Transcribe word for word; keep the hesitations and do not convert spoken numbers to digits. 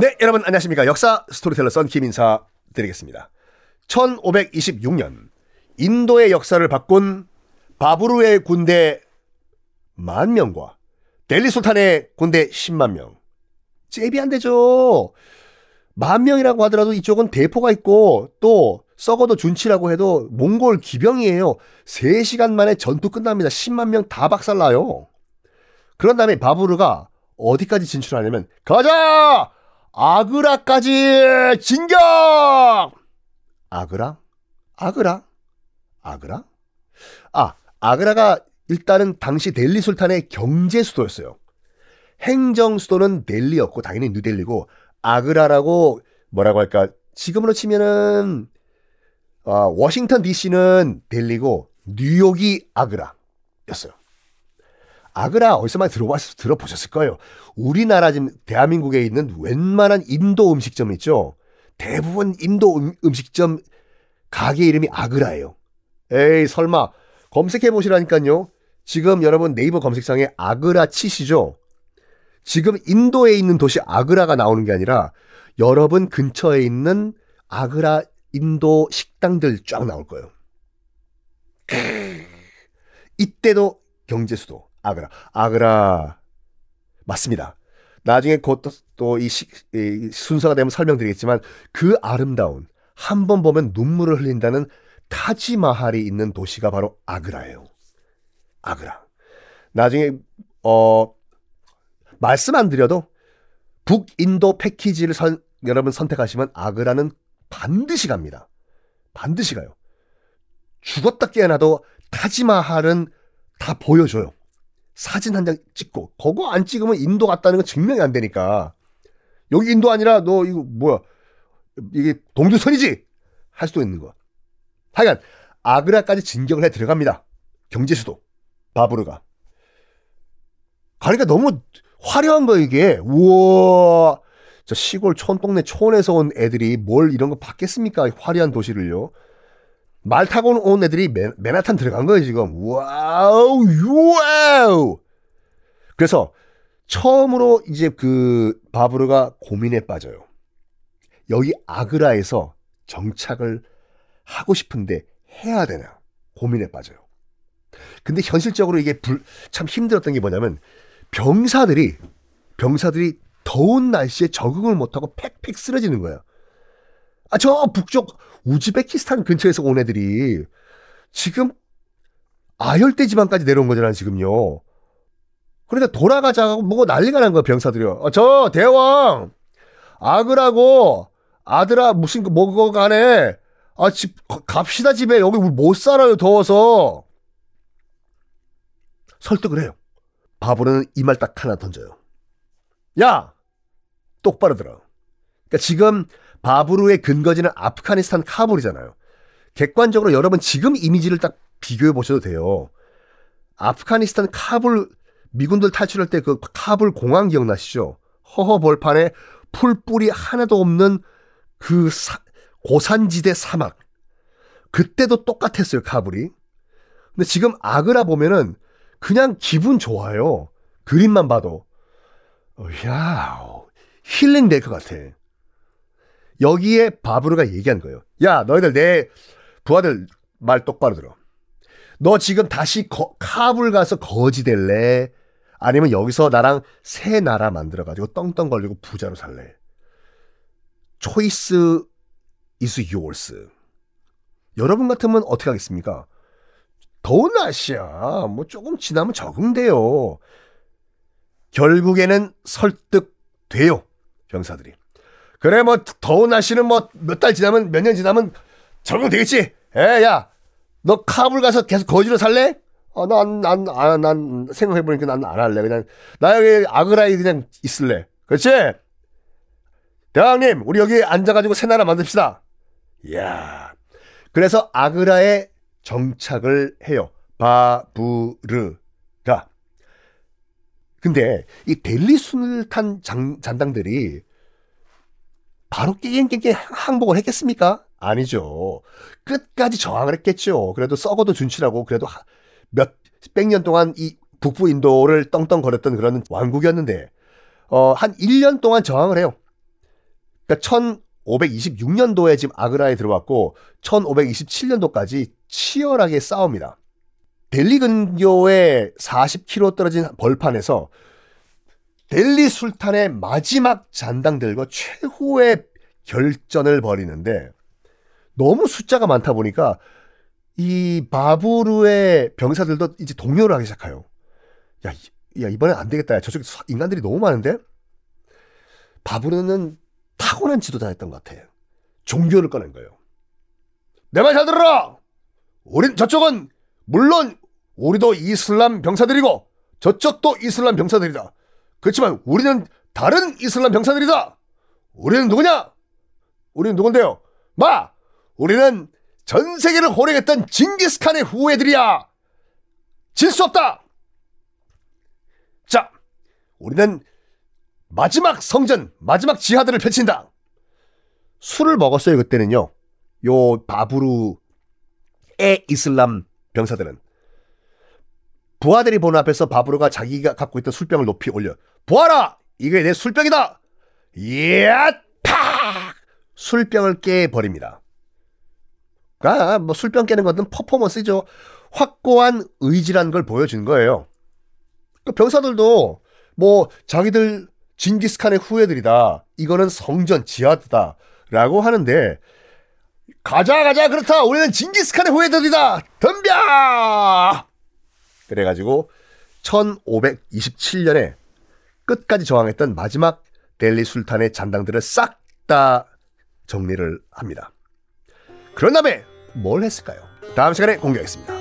네, 여러분 안녕하십니까. 역사 스토리텔러 썬킴 인사드리겠습니다. 천오백이십육 년 인도의 역사를 바꾼 바부르의 군대 만 명과 델리 술탄의 군대 십만 명. 잽이 안 되죠. 만 명이라고 하더라도 이쪽은 대포가 있고 또 썩어도 준치라고 해도 몽골 기병이에요. 세 시간 만에 전투 끝납니다. 십만 명 다 박살나요. 그런 다음에 바부르가 어디까지 진출하냐면 가자! 아그라까지 진격! 아그라? 아그라? 아그라? 아, 아그라가 일단은 당시 델리 술탄의 경제 수도였어요. 행정 수도는 델리였고 당연히 뉴델리고 아그라라고 뭐라고 할까? 지금으로 치면은 어, 워싱턴 디씨는 델리고 뉴욕이 아그라였어요. 아그라 어디서 많이 들어봤, 들어보셨을 거예요. 우리나라 지금 대한민국에 있는 웬만한 인도 음식점 있죠. 대부분 인도 음, 음식점 가게 이름이 아그라예요. 에이 설마 검색해보시라니까요. 지금 여러분 네이버 검색창에 아그라 치시죠. 지금 인도에 있는 도시 아그라가 나오는 게 아니라 여러분 근처에 있는 아그라 인도 식당들 쫙 나올 거예요. 이때도 경제수도 아그라. 아그라 맞습니다. 나중에 곧 또 이 순서가 되면 설명드리겠지만 그 아름다운 한 번 보면 눈물을 흘린다는 타지마할이 있는 도시가 바로 아그라예요. 아그라. 나중에 어 말씀 안 드려도 북인도 패키지를 선, 여러분 선택하시면 아그라는 반드시 갑니다. 반드시 가요. 죽었다 깨어나도 타지마할은 다 보여줘요. 사진 한 장 찍고 그거 안 찍으면 인도 갔다는 건 증명이 안 되니까 여기 인도 아니라 너 이거 뭐야 이게 동두천이지 할 수도 있는 거야. 하여간 아그라까지 진격을 해 들어갑니다. 경제수도 바부르가. 가니까 너무 화려한 거야 이게. 우와 저 시골 촌동네 촌에서 온 애들이 뭘 이런 거 받겠습니까. 화려한 도시를요. 말 타고 온 애들이 맨, 맨하탄 들어간 거예요 지금. 와우 와우. 그래서 처음으로 이제 그 바부르가 고민에 빠져요. 여기 아그라에서 정착을 하고 싶은데 해야 되나 고민에 빠져요. 근데 현실적으로 이게 불, 참 힘들었던 게 뭐냐면 병사들이 병사들이 더운 날씨에 적응을 못하고 팩팩 쓰러지는 거야. 아, 저 북쪽 우즈베키스탄 근처에서 온 애들이 지금 아열대 지방까지 내려온 거잖아 지금요. 그러니까 돌아가자고 뭐고 난리가 난 거야 병사들이. 아, 저 대왕 아그라고 아들아 무슨 뭐고 간에 아, 집, 갑시다, 집에. 여기 우리 못 살아요, 더워서. 설득을 해요. 바보는 이 말 딱 하나 던져요. 야! 똑바로 들어. 그러니까 지금 바부르의 근거지는 아프가니스탄 카불이잖아요. 객관적으로 여러분 지금 이미지를 딱 비교해 보셔도 돼요. 아프가니스탄 카불, 미군들 탈출할 때 그 카불 공항 기억나시죠? 허허벌판에 풀뿌리 하나도 없는 그 사, 고산지대 사막. 그때도 똑같았어요 카불이. 근데 지금 아그라 보면은 그냥 기분 좋아요. 그림만 봐도 야 힐링 될 것 같아. 여기에 바부르가 얘기한 거예요. 야 너희들 내 부하들 말 똑바로 들어. 너 지금 다시 거, 카불 가서 거지 될래? 아니면 여기서 나랑 새 나라 만들어가지고 떵떵 걸리고 부자로 살래? 초이스 is yours. 여러분 같으면 어떻게 하겠습니까? 더운 날씨야. 뭐 조금 지나면 적응돼요. 결국에는 설득돼요. 병사들이. 그래 뭐 더운 날씨는 뭐 몇 달 지나면 몇 년 지나면 적응되겠지. 에, 야, 너 카불 가서 계속 거지로 살래? 어, 난, 난, 난, 난 생각해보니까 난 안 할래. 그냥 나 여기 아그라에 그냥 있을래. 그렇지? 대왕님 우리 여기 앉아가지고 새 나라 만듭시다. 이야. 그래서 아그라에 정착을 해요. 바부르가. 근데 이 델리 술탄 잔당들이 바로 깽깽깽 항복을 했겠습니까? 아니죠. 끝까지 저항을 했겠죠. 그래도 썩어도 준치라고 그래도 몇 백 년 동안 이 북부 인도를 떵떵거렸던 그런 왕국이었는데 어, 한 일 년 동안 저항을 해요. 그러니까 천오백이십육 년도에 지금 아그라에 들어왔고 천오백이십칠 년도까지 치열하게 싸웁니다. 델리 근교에 사십 킬로미터 떨어진 벌판에서 델리 술탄의 마지막 잔당들과 최후의 결전을 벌이는데, 너무 숫자가 많다 보니까 이 바부르의 병사들도 이제 동요를 하기 시작해요. 야, 야 이번엔 안 되겠다. 야, 저쪽에 인간들이 너무 많은데? 바부르는 타고난 지도자였던 것 같아. 종교를 꺼낸 거예요. 내 말 잘 들어라! 우린 저쪽은 물론 우리도 이슬람 병사들이고 저쪽도 이슬람 병사들이다. 그렇지만 우리는 다른 이슬람 병사들이다. 우리는 누구냐? 우리는 누군데요? 마! 우리는 전 세계를 호령했던 징기스칸의 후예들이야. 질 수 없다. 자, 우리는 마지막 성전, 마지막 지하들을 펼친다. 술을 먹었어요, 그때는요. 요 바부르의 이슬람 병사들은. 부하들이 보는 앞에서 바부르가 자기가 갖고 있던 술병을 높이 올려. 보아라! 이게 내 술병이다! 이야! 팍! 술병을 깨버립니다. 아, 뭐 술병 깨는 것은 퍼포먼스죠. 확고한 의지라는 걸 보여준 거예요. 그 병사들도 뭐 자기들 징기스칸의 후예들이다. 이거는 성전 지하드다. 라고 하는데, 가자, 가자, 그렇다. 우리는 징기스칸의 후예들이다. 덤벼! 그래가지고 천오백이십칠 년에 끝까지 저항했던 마지막 델리 술탄의 잔당들을 싹 다 정리를 합니다. 그런 다음에 뭘 했을까요? 다음 시간에 공개하겠습니다.